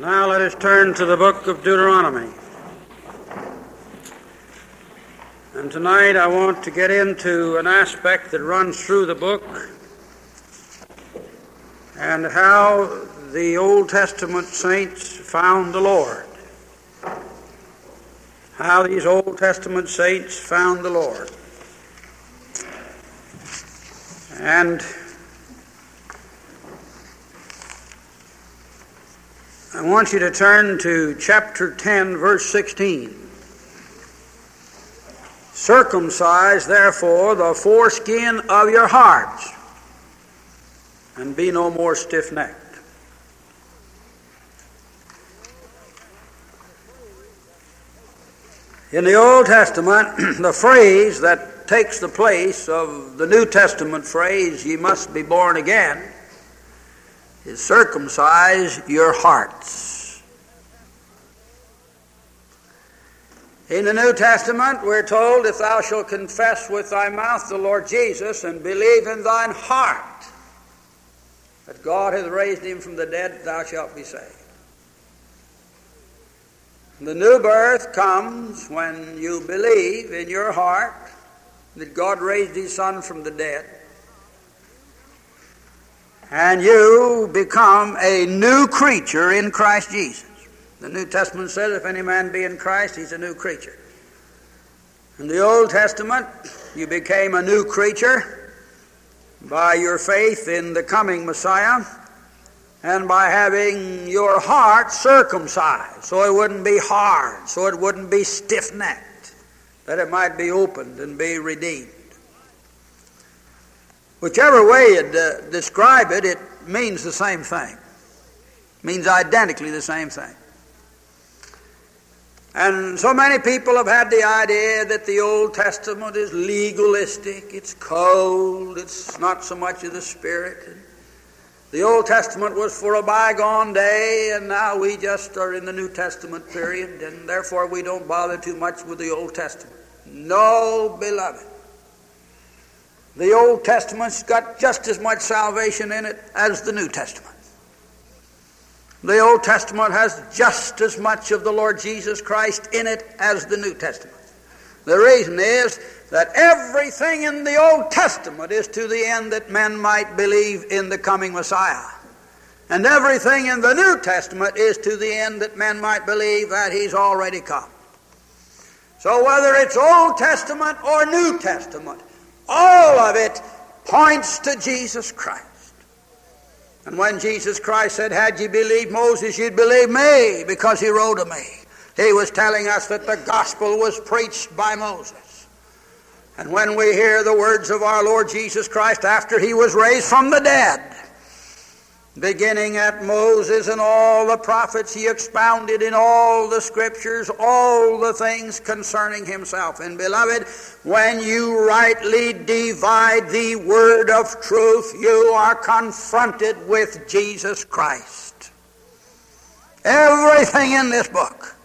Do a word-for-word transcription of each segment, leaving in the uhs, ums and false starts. Now let us turn to the book of Deuteronomy. And tonight I want to get into an aspect that runs through the book and how the Old Testament saints found the Lord. How these Old Testament saints found the Lord. And I want you to turn to chapter ten, verse sixteen. Circumcise, therefore, the foreskin of your hearts, and be no more stiff-necked. In the Old Testament, the phrase that takes the place of the New Testament phrase, ye must be born again, is circumcise your hearts. In the New Testament, we're told, if thou shalt confess with thy mouth the Lord Jesus and believe in thine heart that God hath raised him from the dead, thou shalt be saved. The new birth comes when you believe in your heart that God raised his Son from the dead, and you become a new creature in Christ Jesus. The New Testament says, if any man be in Christ, he's a new creature. In the Old Testament, you became a new creature by your faith in the coming Messiah and by having your heart circumcised so it wouldn't be hard, so it wouldn't be stiff-necked, that it might be opened and be redeemed. Whichever way you uh, describe it, it means the same thing. It means identically the same thing. And so many people have had the idea that the Old Testament is legalistic, it's cold, it's not so much of the Spirit. The Old Testament was for a bygone day, and now we just are in the New Testament period, and therefore we don't bother too much with the Old Testament. No, beloved. The Old Testament's got just as much salvation in it as the New Testament. The Old Testament has just as much of the Lord Jesus Christ in it as the New Testament. The reason is that everything in the Old Testament is to the end that men might believe in the coming Messiah. And everything in the New Testament is to the end that men might believe that he's already come. So whether it's Old Testament or New Testament, all of it points to Jesus Christ. And when Jesus Christ said, had ye believed Moses, you'd believe me, because he wrote of me, he was telling us that the gospel was preached by Moses. And when we hear the words of our Lord Jesus Christ after he was raised from the dead, beginning at Moses and all the prophets, he expounded in all the Scriptures all the things concerning himself. And beloved, when you rightly divide the word of truth, you are confronted with Jesus Christ. Everything in this book,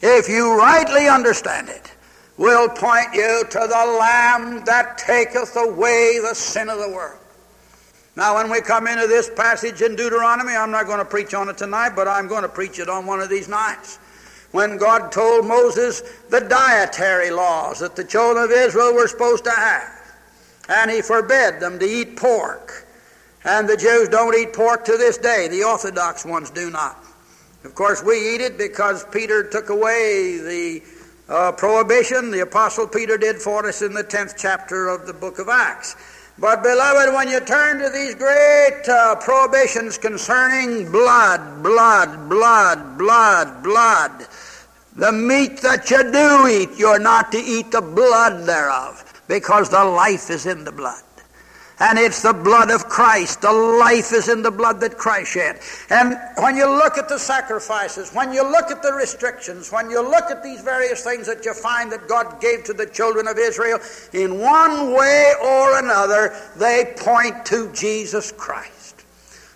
if you rightly understand it, will point you to the Lamb that taketh away the sin of the world. Now, when we come into this passage in Deuteronomy, I'm not going to preach on it tonight, but I'm going to preach it on one of these nights. When God told Moses the dietary laws that the children of Israel were supposed to have, and he forbade them to eat pork. And the Jews don't eat pork to this day. The Orthodox ones do not. Of course, we eat it because Peter took away the uh, prohibition. The Apostle Peter did for us in the tenth chapter of the book of Acts. But, beloved, when you turn to these great uh, prohibitions concerning blood, blood, blood, blood, blood, the meat that you do eat, you're not to eat the blood thereof, because the life is in the blood. And it's the blood of Christ. The life is in the blood that Christ shed. And when you look at the sacrifices, when you look at the restrictions, when you look at these various things that you find that God gave to the children of Israel, in one way or another, they point to Jesus Christ.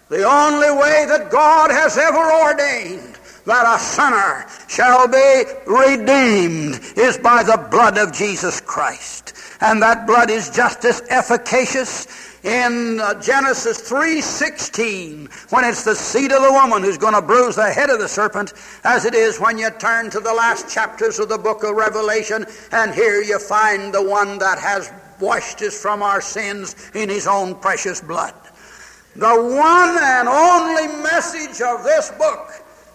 The only way that God has ever ordained that a sinner shall be redeemed is by the blood of Jesus Christ. And that blood is just as efficacious in Genesis three sixteen, when it's the seed of the woman who's going to bruise the head of the serpent, as it is when you turn to the last chapters of the book of Revelation, and here you find the one that has washed us from our sins in his own precious blood. The one and only message of this book.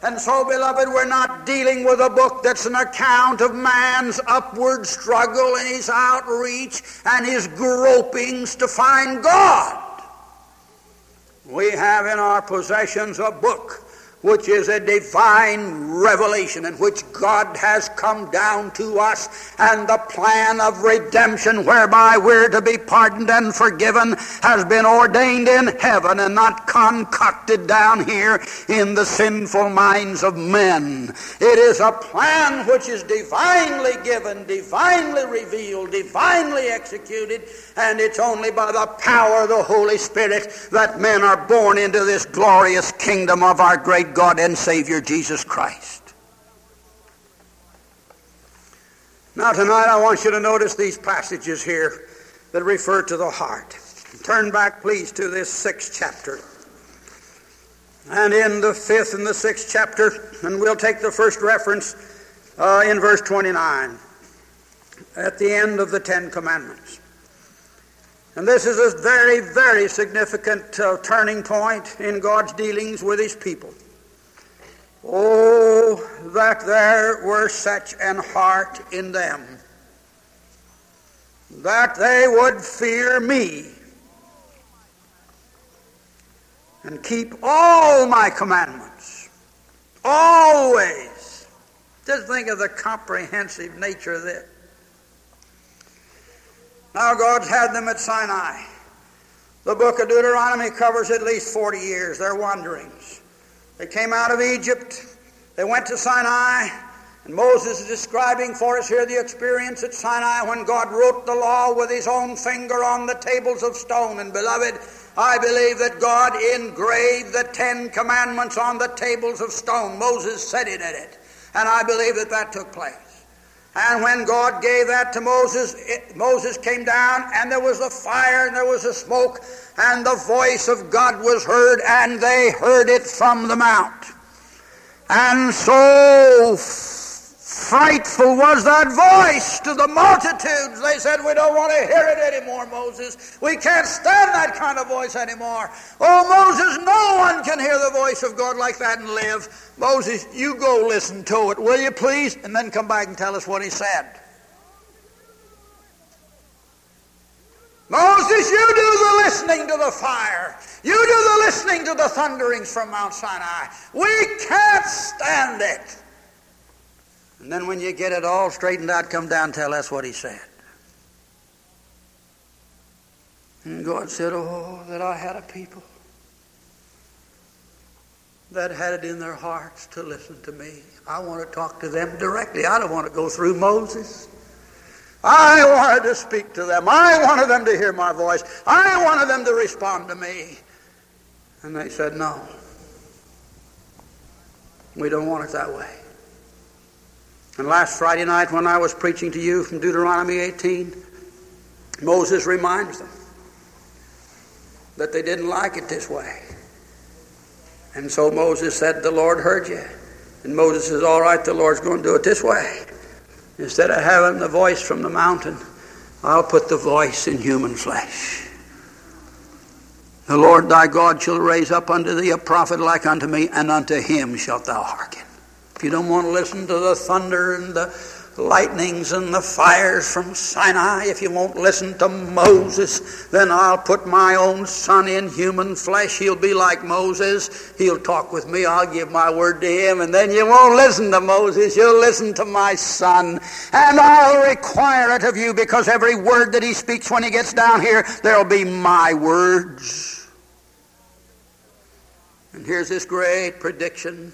And so, beloved, we're not dealing with a book that's an account of man's upward struggle and his outreach and his gropings to find God. We have in our possessions a book which is a divine revelation in which God has come down to us, and the plan of redemption whereby we're to be pardoned and forgiven has been ordained in heaven and not concocted down here in the sinful minds of men. It is a plan which is divinely given, divinely revealed, divinely executed, and it's only by the power of the Holy Spirit that men are born into this glorious kingdom of our great God and Savior, Jesus Christ. Now tonight I want you to notice these passages here that refer to the heart. Turn back, please, to this sixth chapter. And in the fifth and the sixth chapter, and we'll take the first reference uh, in verse twenty-nine, at the end of the Ten Commandments. And this is a very, very significant uh, turning point in God's dealings with his people. Oh, that there were such an heart in them, that they would fear me and keep all my commandments, always. Just think of the comprehensive nature of this. Now God's had them at Sinai. The book of Deuteronomy covers at least forty years, their wanderings. They came out of Egypt, they went to Sinai, and Moses is describing for us here the experience at Sinai when God wrote the law with his own finger on the tables of stone. And beloved, I believe that God engraved the Ten Commandments on the tables of stone. Moses said it in it, and I believe that that took place. And when God gave that to Moses, it, Moses came down, and there was a fire, and there was a smoke, and the voice of God was heard, and they heard it from the mount. And so frightful was that voice to the multitudes. They said, "We don't want to hear it anymore, Moses. We can't stand that kind of voice anymore. Oh, Moses, no one can hear the voice of God like that and live. Moses, you go listen to it, will you please? And then come back and tell us what he said. Moses, you do the listening to the fire. You do the listening to the thunderings from Mount Sinai. We can't stand it." And then when you get it all straightened out, come down and tell us what he said. And God said, "Oh, that I had a people that had it in their hearts to listen to me. I want to talk to them directly. I don't want to go through Moses. I wanted to speak to them. I wanted them to hear my voice. I wanted them to respond to me." And they said, "No, we don't want it that way." And last Friday night when I was preaching to you from Deuteronomy eighteen, Moses reminds them that they didn't like it this way. And so Moses said, "The Lord heard you." And Moses says, "All right, the Lord's going to do it this way. Instead of having the voice from the mountain, I'll put the voice in human flesh. The Lord thy God shall raise up unto thee a prophet like unto me, and unto him shalt thou hearken." If you don't want to listen to the thunder and the lightnings and the fires from Sinai, if you won't listen to Moses, then I'll put my own son in human flesh. He'll be like Moses. He'll talk with me. I'll give my word to him. And then you won't listen to Moses. You'll listen to my son. And I'll require it of you, because every word that he speaks when he gets down here, there'll be my words. And here's this great prediction,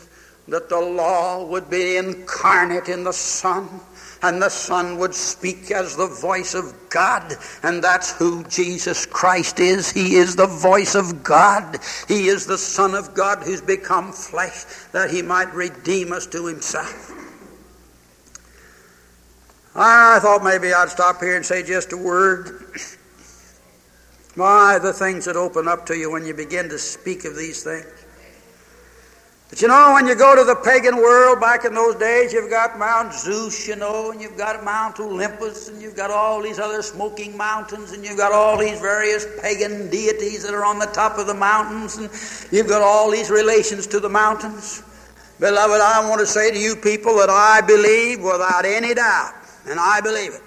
that the law would be incarnate in the Son, and the Son would speak as the voice of God. And that's who Jesus Christ is. He is the voice of God. He is the Son of God who's become flesh, that he might redeem us to himself. I thought maybe I'd stop here and say just a word My, the things that open up to you when you begin to speak of these things. But you know, when you go to the pagan world back in those days, you've got Mount Zeus, you know, and you've got Mount Olympus, and you've got all these other smoking mountains, and you've got all these various pagan deities that are on the top of the mountains, and you've got all these relations to the mountains. Beloved, I want to say to you people that I believe without any doubt, and I believe it,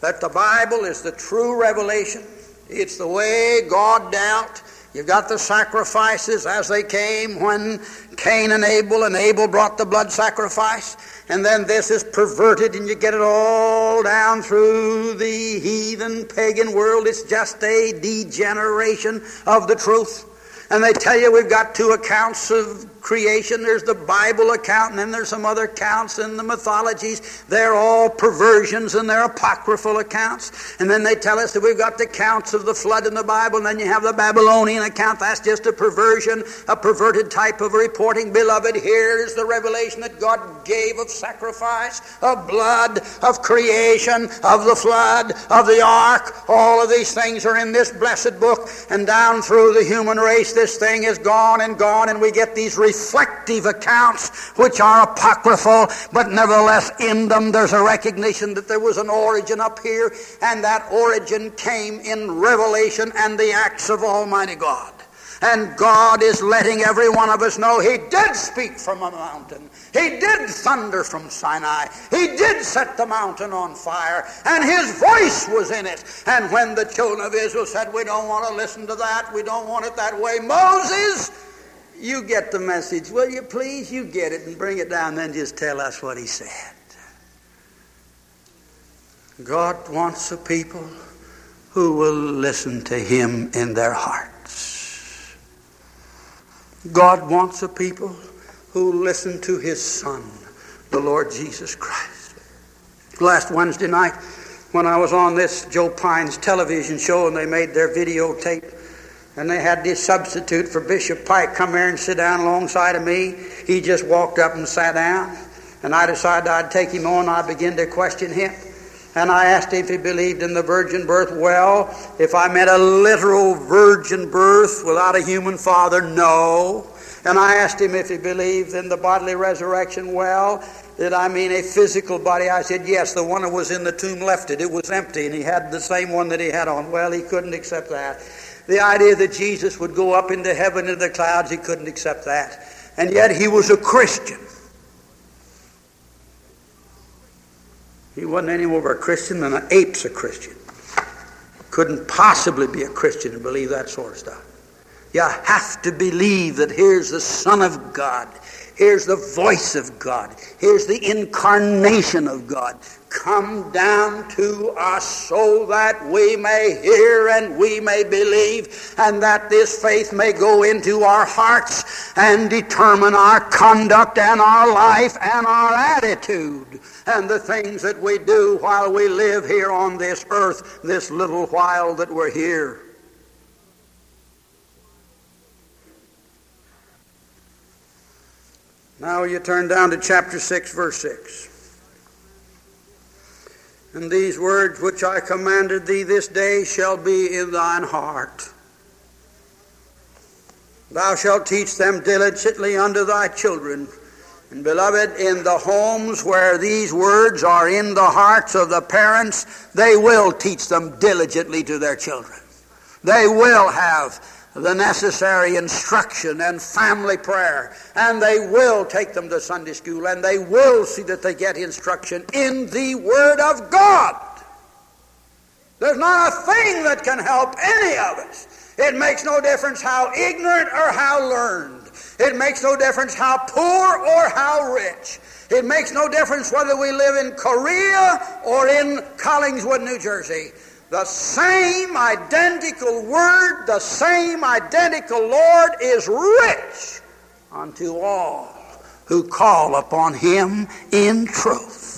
that the Bible is the true revelation. It's the way God dealt. You've got the sacrifices as they came when Cain and Abel, and Abel brought the blood sacrifice. And then this is perverted, and you get it all down through the heathen pagan world. It's just a degeneration of the truth. And they tell you we've got two accounts of creation. There's the Bible account, and then there's some other accounts in the mythologies. They're all perversions, and they're apocryphal accounts. And then they tell us that we've got the accounts of the flood in the Bible, and then you have the Babylonian account. That's just a perversion, a perverted type of reporting. Beloved, here is the revelation that God gave of sacrifice, of blood, of creation, of the flood, of the ark. All of these things are in this blessed book, and down through the human race this thing is gone and gone, and we get these results. Reflective accounts which are apocryphal, but nevertheless in them there's a recognition that there was an origin up here, and that origin came in revelation and the acts of Almighty God. And God is letting every one of us know He did speak from a mountain. He did thunder from Sinai. He did set the mountain on fire, and His voice was in it. And when the children of Israel said, "We don't want to listen to that. We don't want it that way," Moses, you get the message, will you please? You get it and bring it down, then just tell us what He said. God wants a people who will listen to Him in their hearts. God wants a people who listen to His Son, the Lord Jesus Christ. Last Wednesday night, when I was on this Joe Pyne's television show, and they made their videotape, and they had this substitute for Bishop Pike come here and sit down alongside of me. He just walked up and sat down. And I decided I'd take him on. I began to question him. And I asked him if he believed in the virgin birth. Well, if I meant a literal virgin birth without a human father, no. And I asked him if he believed in the bodily resurrection. Well, did I mean a physical body? I said, yes, the one that was in the tomb left it. It was empty, and he had the same one that he had on. Well, he couldn't accept that. The idea that Jesus would go up into heaven in the clouds, he couldn't accept that. And yet he was a Christian. He wasn't any more of a Christian than an ape's a Christian. Couldn't possibly be a Christian and believe that sort of stuff. You have to believe that here's the Son of God. Here's the voice of God. Here's the incarnation of God. Come down to us so that we may hear and we may believe, and that this faith may go into our hearts and determine our conduct and our life and our attitude and the things that we do while we live here on this earth, this little while that we're here. Now you turn down to chapter six, verse six. And these words which I commanded thee this day shall be in thine heart. Thou shalt teach them diligently unto thy children. And beloved, in the homes where these words are in the hearts of the parents, they will teach them diligently to their children. They will have the necessary instruction and family prayer, and they will take them to Sunday school, and they will see that they get instruction in the Word of God. There's not a thing that can help any of us. It makes no difference how ignorant or how learned. It makes no difference how poor or how rich. It makes no difference whether we live in Korea or in Collingswood, New Jersey. The same identical word, the same identical Lord is rich unto all who call upon Him in truth.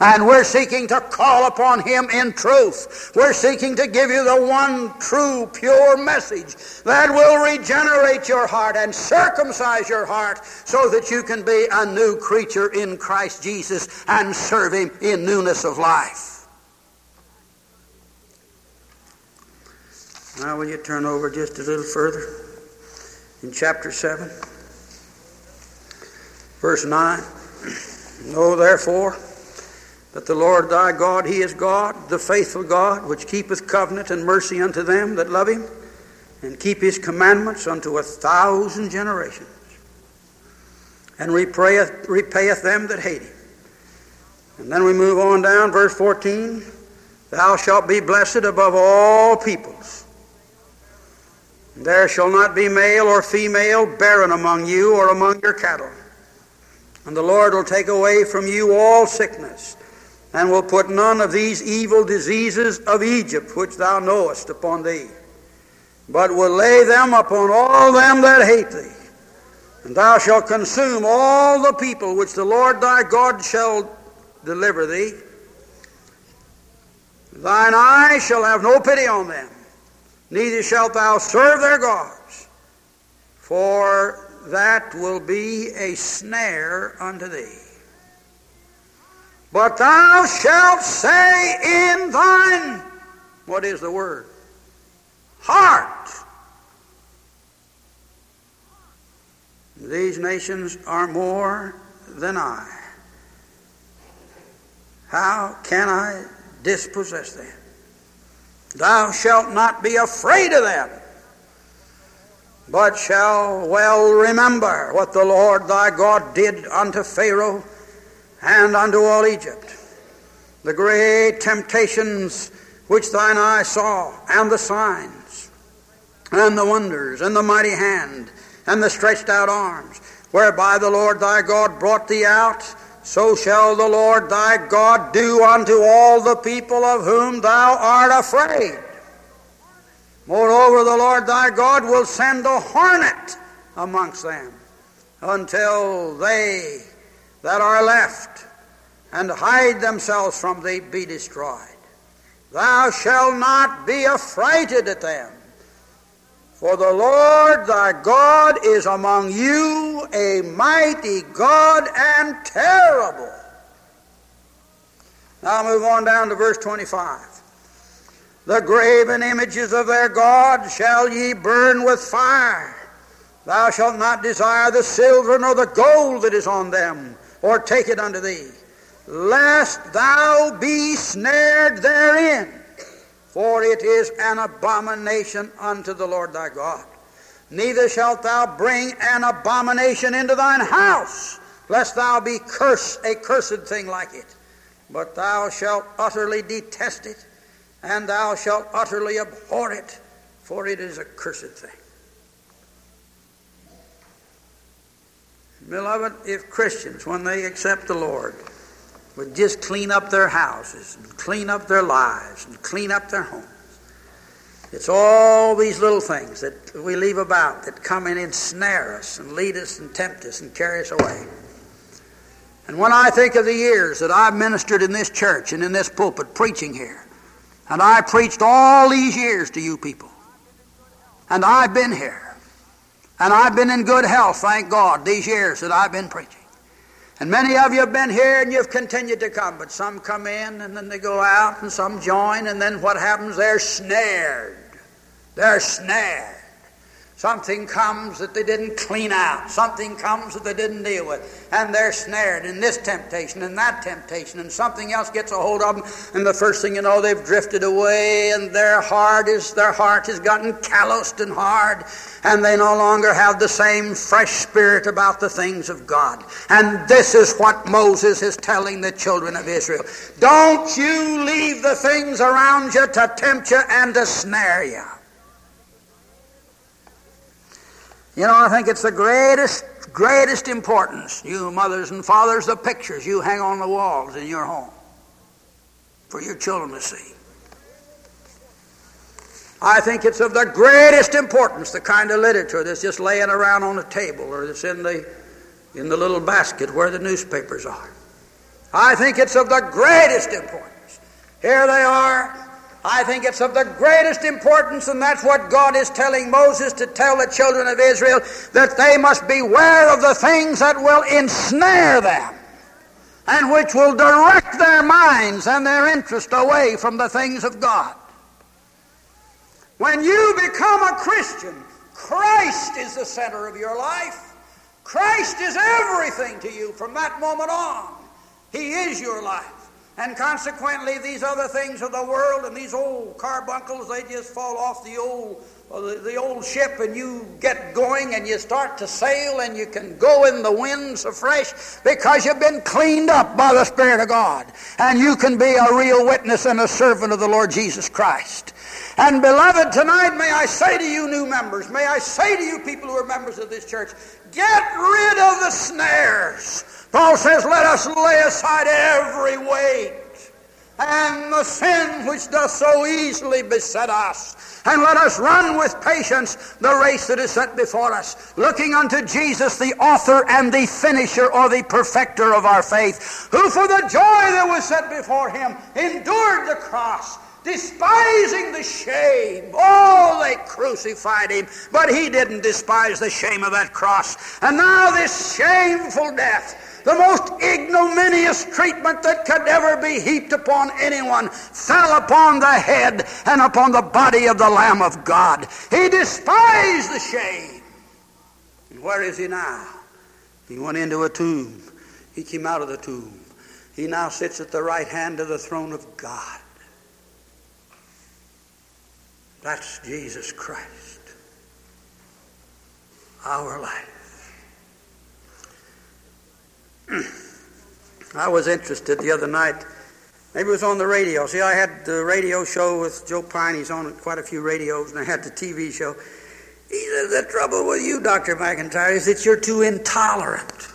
And we're seeking to call upon Him in truth. We're seeking to give you the one true, pure message that will regenerate your heart and circumcise your heart so that you can be a new creature in Christ Jesus and serve Him in newness of life. Now will you turn over just a little further in chapter seven, verse nine. Know therefore that the Lord thy God, he is God, the faithful God, which keepeth covenant and mercy unto them that love him, and keep his commandments unto a thousand generations, and repayeth, repayeth them that hate him. And then we move on down, verse fourteen. Thou shalt be blessed above all peoples. There shall not be male or female barren among you or among your cattle. And the Lord will take away from you all sickness, and will put none of these evil diseases of Egypt, which thou knowest, upon thee, but will lay them upon all them that hate thee. And thou shalt consume all the people which the Lord thy God shall deliver thee. Thine eye shall have no pity on them, neither shalt thou serve their gods, for that will be a snare unto thee. But thou shalt say in thine, what is the word? Heart. These nations are more than I. How can I dispossess them? Thou shalt not be afraid of them, but shall well remember what the Lord thy God did unto Pharaoh and unto all Egypt, the great temptations which thine eye saw, and the signs, and the wonders, and the mighty hand, and the stretched out arms, whereby the Lord thy God brought thee out. So shall the Lord thy God do unto all the people of whom thou art afraid. Moreover, the Lord thy God will send a hornet amongst them, until they that are left and hide themselves from thee be destroyed. Thou shalt not be affrighted at them, for the Lord thy God is among you, a mighty God and terrible. Now move on down to verse twenty-five. The graven images of their God shall ye burn with fire. Thou shalt not desire the silver nor the gold that is on them, or take it unto thee, lest thou be snared therein. For it is an abomination unto the Lord thy God. Neither shalt thou bring an abomination into thine house, lest thou be cursed, a cursed thing like it. But thou shalt utterly detest it, and thou shalt utterly abhor it, for it is a cursed thing. Beloved, if Christians, when they accept the Lord, would just clean up their houses and clean up their lives and clean up their homes. It's all these little things that we leave about that come and ensnare us and lead us and tempt us and carry us away. And when I think of the years that I've ministered in this church and in this pulpit preaching here, and I preached all these years to you people, and I've been here, and I've been in good health, thank God, these years that I've been preaching. And many of you have been here and you've continued to come, but some come in and then they go out and some join, and then what happens? They're snared. They're snared. Something comes that they didn't clean out. Something comes that they didn't deal with. And they're snared in this temptation and that temptation, and something else gets a hold of them, and the first thing you know, they've drifted away, and their heart is their heart has gotten calloused and hard, and they no longer have the same fresh spirit about the things of God. And this is what Moses is telling the children of Israel. Don't you leave the things around you to tempt you and to snare you. You know, I think it's the greatest, greatest importance, you mothers and fathers, the pictures you hang on the walls in your home for your children to see. I think it's of the greatest importance, the kind of literature that's just laying around on the table or that's in the, in the little basket where the newspapers are. I think it's of the greatest importance. Here they are. I think it's of the greatest importance, and that's what God is telling Moses to tell the children of Israel, that they must beware of the things that will ensnare them and which will direct their minds and their interest away from the things of God. When you become a Christian, Christ is the center of your life. Christ is everything to you from that moment on. He is your life. And consequently, these other things of the world and these old carbuncles, they just fall off the old the old ship, and you get going and you start to sail and you can go in the winds afresh because you've been cleaned up by the Spirit of God. And you can be a real witness and a servant of the Lord Jesus Christ. And beloved, tonight may I say to you new members, may I say to you people who are members of this church, get rid of the snares. Paul says, let us lay aside every weight and the sin which doth so easily beset us. And let us run with patience the race that is set before us, looking unto Jesus, the author and the finisher or the perfecter of our faith, who for the joy that was set before him endured the cross, despising the shame. Oh, they crucified him, but he didn't despise the shame of that cross. And now this shameful death, the most ignominious treatment that could ever be heaped upon anyone, fell upon the head and upon the body of the Lamb of God. He despised the shame. And where is he now? He went into a tomb. He came out of the tomb. He now sits at the right hand of the throne of God. That's Jesus Christ, our life. I was interested the other night. Maybe it was on the radio. See, I had the radio show with Joe Pyne. He's on quite a few radios, and I had the T V show. He said, the trouble with you, Doctor McIntyre, is that you're too intolerant.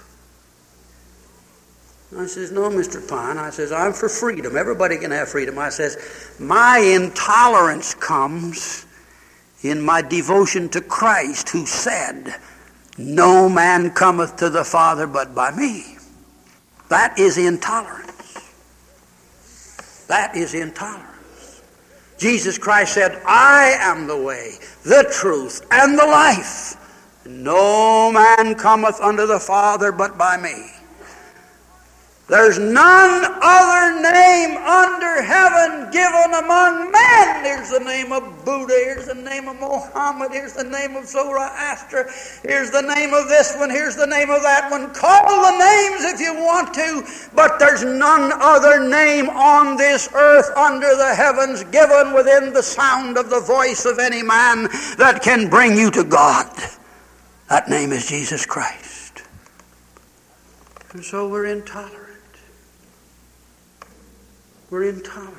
I says, no, Mister Pyne. I says, I'm for freedom. Everybody can have freedom. I says, my intolerance comes in my devotion to Christ, who said, no man cometh to the Father but by me. That is intolerance. That is intolerance. Jesus Christ said, I am the way, the truth, and the life. No man cometh unto the Father but by me. There's none other name under heaven given among men. Here's the name of Buddha. Here's the name of Muhammad. Here's the name of Zoroaster. Here's the name of this one. Here's the name of that one. Call the names if you want to, but there's none other name on this earth under the heavens given within the sound of the voice of any man that can bring you to God. That name is Jesus Christ. And so we're intolerant. We're intolerant.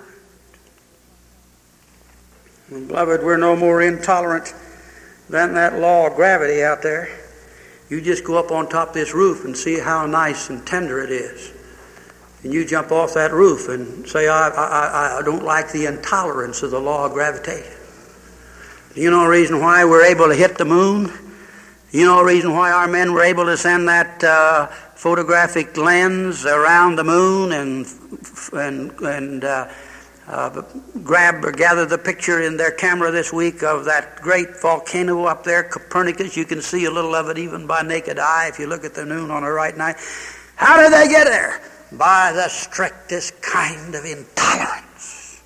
And beloved, we're no more intolerant than that law of gravity out there. You just go up on top of this roof and see how nice and tender it is. And you jump off that roof and say, I, I, I don't like the intolerance of the law of gravitation. Do you know a reason why we're able to hit the moon? You know a reason why our men were able to send that uh, photographic lens around the moon and and and uh, uh, grab or gather the picture in their camera this week of that great volcano up there, Copernicus? You can see a little of it even by naked eye if you look at the moon on a right night. How did they get there? By the strictest kind of intolerance,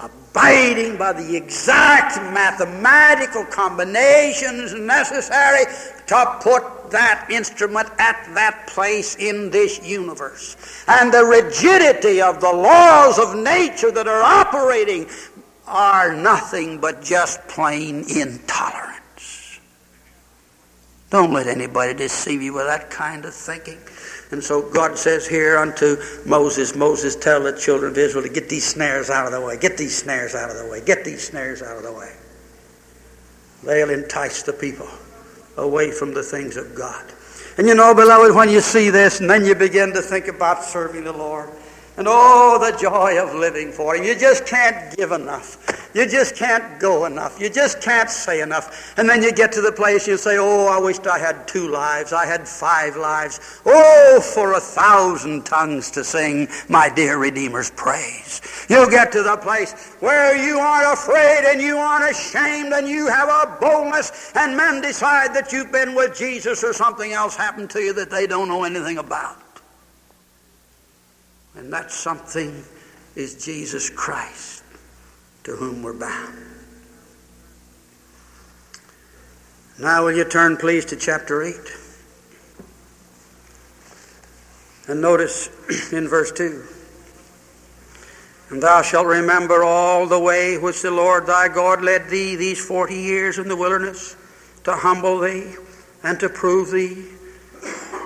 abiding by the exact mathematical combinations necessary to put that instrument at that place in this universe. And the rigidity of the laws of nature that are operating are nothing but just plain intolerance. Don't let anybody deceive you with that kind of thinking. And so God says here unto Moses, Moses, tell the children of Israel to get these snares out of the way, get these snares out of the way, get these snares out of the way. They'll entice the people away from the things of God. And you know, beloved, when you see this, and then you begin to think about serving the Lord, and oh, the joy of living for him. You just can't give enough. You just can't go enough. You just can't say enough. And then you get to the place you say, oh, I wished I had two lives. I had five lives. Oh, for a thousand tongues to sing my dear Redeemer's praise. You'll get to the place where you aren't afraid and you aren't ashamed and you have a boldness, and men decide that you've been with Jesus or something else happened to you that they don't know anything about. And that something is Jesus Christ, to whom we're bound. Now will you turn, please, to chapter eight. And notice in verse two, "And thou shalt remember all the way which the Lord thy God led thee these forty years in the wilderness, to humble thee and to prove thee,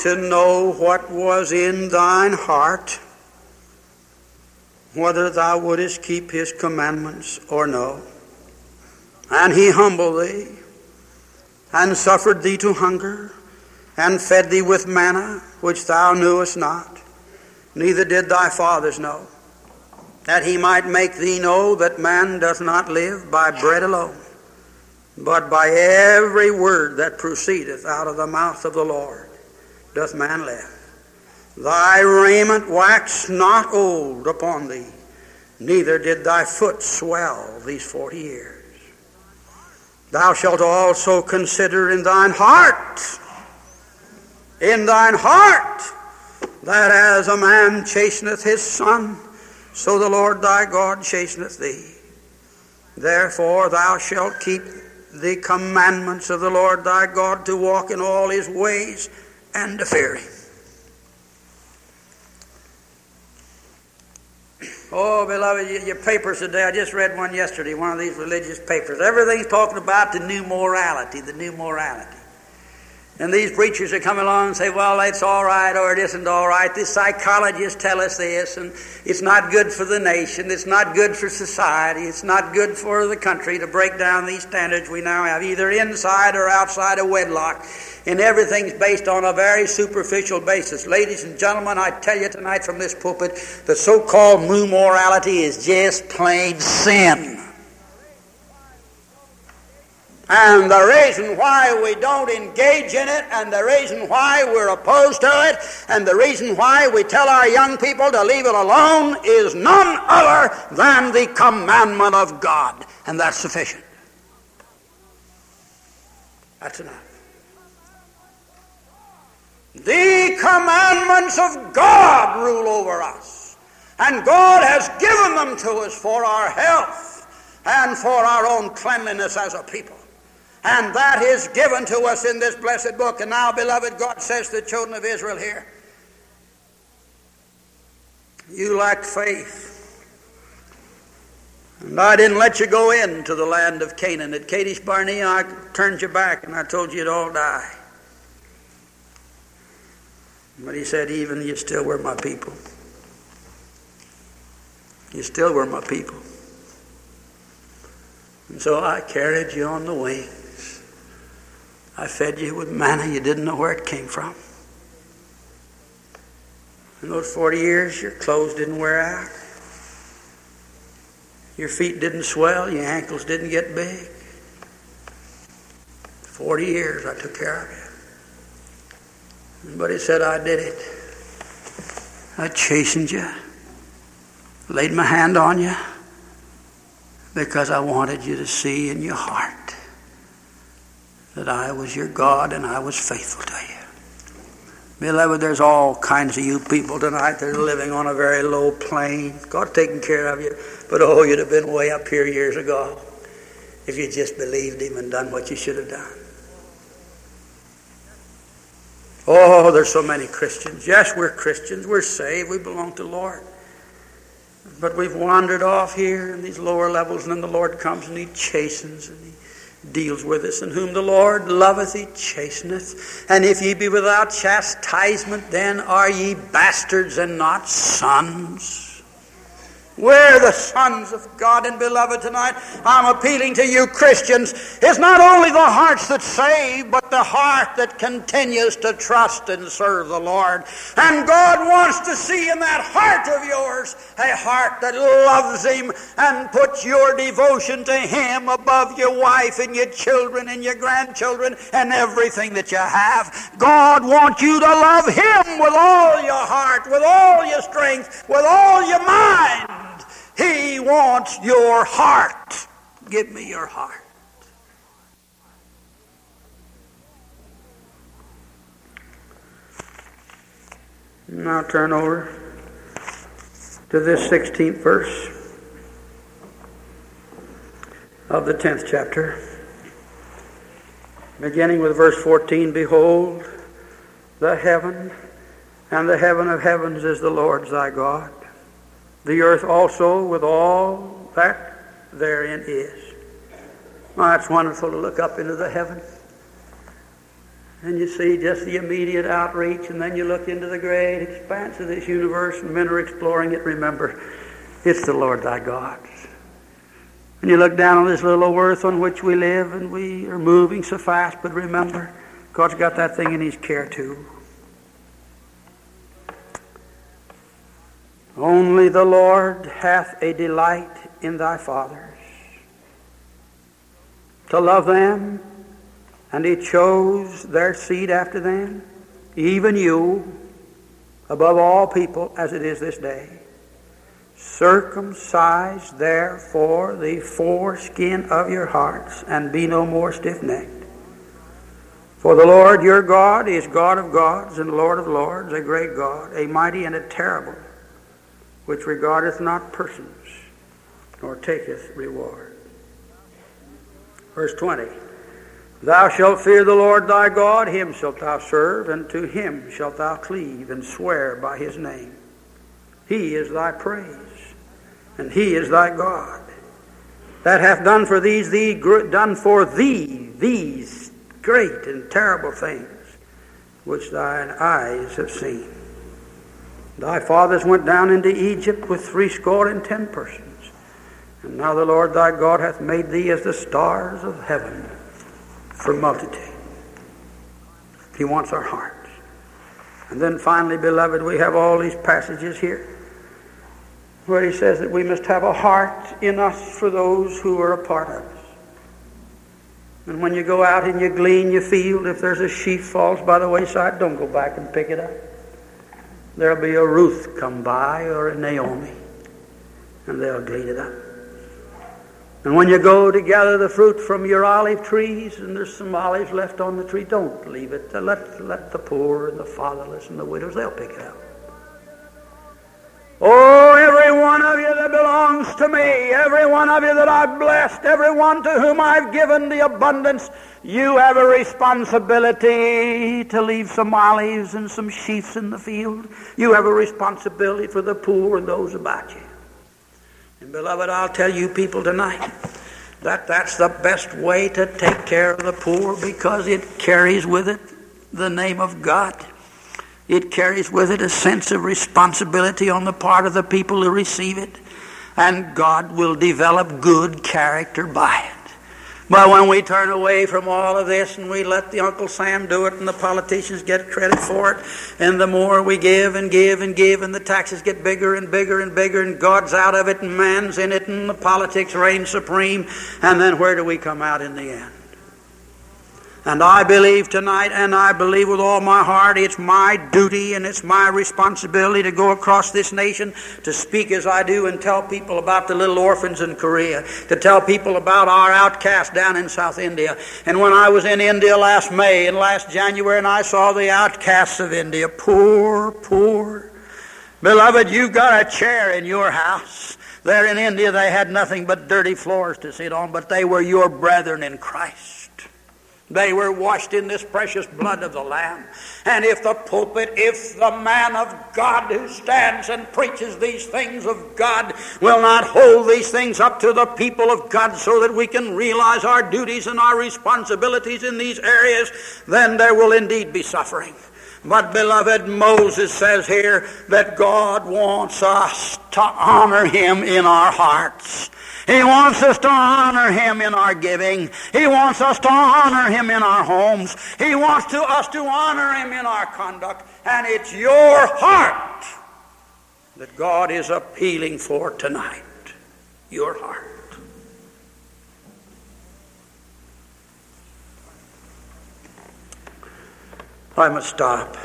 to know what was in thine heart, whether thou wouldest keep his commandments or no. And he humbled thee, and suffered thee to hunger, and fed thee with manna, which thou knewest not, neither did thy fathers know, that he might make thee know that man doth not live by bread alone, but by every word that proceedeth out of the mouth of the Lord doth man live. Thy raiment waxed not old upon thee, neither did thy foot swell these forty years. Thou shalt also consider in thine heart, in thine heart, that as a man chasteneth his son, so the Lord thy God chasteneth thee. Therefore thou shalt keep the commandments of the Lord thy God, to walk in all his ways and to fear him." Oh, beloved, your papers today, I just read one yesterday, one of these religious papers. Everything's talking about the new morality, the new morality. And these preachers that come along and say, well, that's all right, or it isn't all right. The psychologists tell us this, and it's not good for the nation, it's not good for society, it's not good for the country to break down these standards we now have, either inside or outside of wedlock. And everything's based on a very superficial basis. Ladies and gentlemen, I tell you tonight from this pulpit, the so-called new morality is just plain sin. And the reason why we don't engage in it, and the reason why we're opposed to it, and the reason why we tell our young people to leave it alone is none other than the commandment of God. And that's sufficient. That's enough. The commandments of God rule over us, and God has given them to us for our health and for our own cleanliness as a people. And that is given to us in this blessed book. And now, beloved, God says to the children of Israel here, you lacked faith, and I didn't let you go into the land of Canaan. At Kadesh Barnea, I turned you back, and I told you you'd all die. But he said, even you still were my people. You still were my people. And so I carried you on the wings. I fed you with manna. You didn't know where it came from. In those forty years, your clothes didn't wear out. Your feet didn't swell. Your ankles didn't get big. Forty years I took care of you. But he said, I did it. I chastened you, laid my hand on you, because I wanted you to see in your heart that I was your God and I was faithful to you. Beloved, there's all kinds of you people tonight that are living on a very low plane. God taking care of you, but oh, you'd have been way up here years ago if you just believed him and done what you should have done. Oh, there's so many Christians. Yes, we're Christians. We're saved. We belong to the Lord. But we've wandered off here in these lower levels, and then the Lord comes and he chastens and he deals with us. And whom the Lord loveth, he chasteneth. And if ye be without chastisement, then are ye bastards and not sons. We're the sons of God. And beloved, tonight I'm appealing to you Christians. It's not only the hearts that save, but the heart that continues to trust and serve the Lord. And God wants to see in that heart of yours a heart that loves him and puts your devotion to him above your wife and your children and your grandchildren and everything that you have. God wants you to love him with all your heart, with all your strength, with all your mind. He wants your heart. Give me your heart. Now turn over to this sixteenth verse of the tenth chapter. beginning with verse fourteen, "Behold, the heaven and the heaven of heavens is the Lord thy God, the earth also with all that therein is." Well, it's wonderful to look up into the heavens, and you see just the immediate outreach, and then you look into the great expanse of this universe, and men are exploring it. Remember, it's the Lord thy God. And you look down on this little old earth on which we live, and we are moving so fast, but remember, God's got that thing in his care too. "Only the Lord hath a delight in thy fathers, to love them, and he chose their seed after them, even you, above all people, as it is this day. Circumcise therefore the foreskin of your hearts, and be no more stiff-necked. For the Lord your God is God of gods, and Lord of lords, a great God, a mighty and a terrible, which regardeth not persons, nor taketh reward." Verse twenty, "Thou shalt fear the Lord thy God, him shalt thou serve, and to him shalt thou cleave, and swear by his name. He is thy praise, and he is thy God, that hath done for these thee done for thee these great and terrible things which thine eyes have seen. Thy fathers went down into Egypt with threescore and ten persons, and now the Lord thy God hath made thee as the stars of heaven for multitude." He wants our heart. And then finally, beloved, we have all these passages here where he says that we must have a heart in us for those who are a part of us. And when you go out and you glean your field, if there's a sheaf falls by the wayside, don't go back and pick it up. There'll be a Ruth come by or a Naomi, and they'll glean it up. And when you go to gather the fruit from your olive trees, and there's some olives left on the tree, don't leave it. Let, let the poor and the fatherless and the widows, they'll pick it up. "Oh, every one of you that belongs to me, every one of you that I've blessed, every one to whom I've given the abundance, you have a responsibility to leave some olives and some sheaves in the field. You have a responsibility for the poor and those about you." And beloved, I'll tell you people tonight that that's the best way to take care of the poor, because it carries with it the name of God. It carries with it a sense of responsibility on the part of the people who receive it, and God will develop good character by it. But when we turn away from all of this and we let the Uncle Sam do it and the politicians get credit for it, and the more we give and give and give and the taxes get bigger and bigger and bigger, and God's out of it and man's in it and the politics reign supreme, and then where do we come out in the end? And I believe tonight, and I believe with all my heart, it's my duty and it's my responsibility to go across this nation, to speak as I do and tell people about the little orphans in Korea, to tell people about our outcasts down in South India. And when I was in India last May and last January, and I saw the outcasts of India, poor, poor. Beloved, you've got a chair in your house. There in India they had nothing but dirty floors to sit on, but they were your brethren in Christ. They were washed in this precious blood of the Lamb. And if the pulpit, if the man of God who stands and preaches these things of God will not hold these things up to the people of God so that we can realize our duties and our responsibilities in these areas, then there will indeed be suffering. But, beloved, Moses says here that God wants us to honor him in our hearts. He wants us to honor him in our giving. He wants us to honor him in our homes. He wants to, us to honor him in our conduct. And it's your heart that God is appealing for tonight. Your heart. I must stop.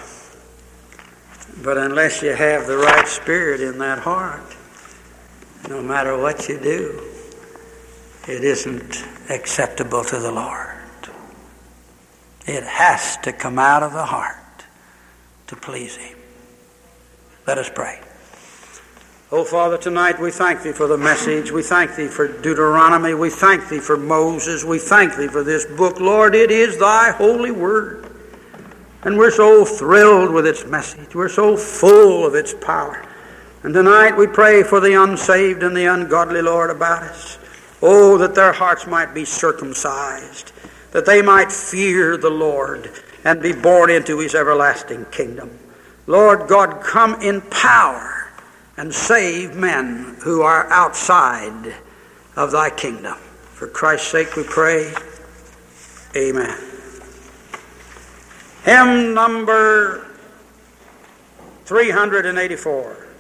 But unless you have the right spirit in that heart, no matter what you do, it isn't acceptable to the Lord. It has to come out of the heart to please him. Let us pray. Oh, Father, tonight we thank Thee for the message. We thank Thee for Deuteronomy. We thank Thee for Moses. We thank Thee for this book. Lord, it is Thy holy word. And we're so thrilled with its message. We're so full of its power. And tonight we pray for the unsaved and the ungodly, Lord, about us. Oh, that their hearts might be circumcised, that they might fear the Lord and be born into His everlasting kingdom. Lord God, come in power and save men who are outside of Thy kingdom. For Christ's sake we pray. Amen. Hymn number three hundred eighty-four.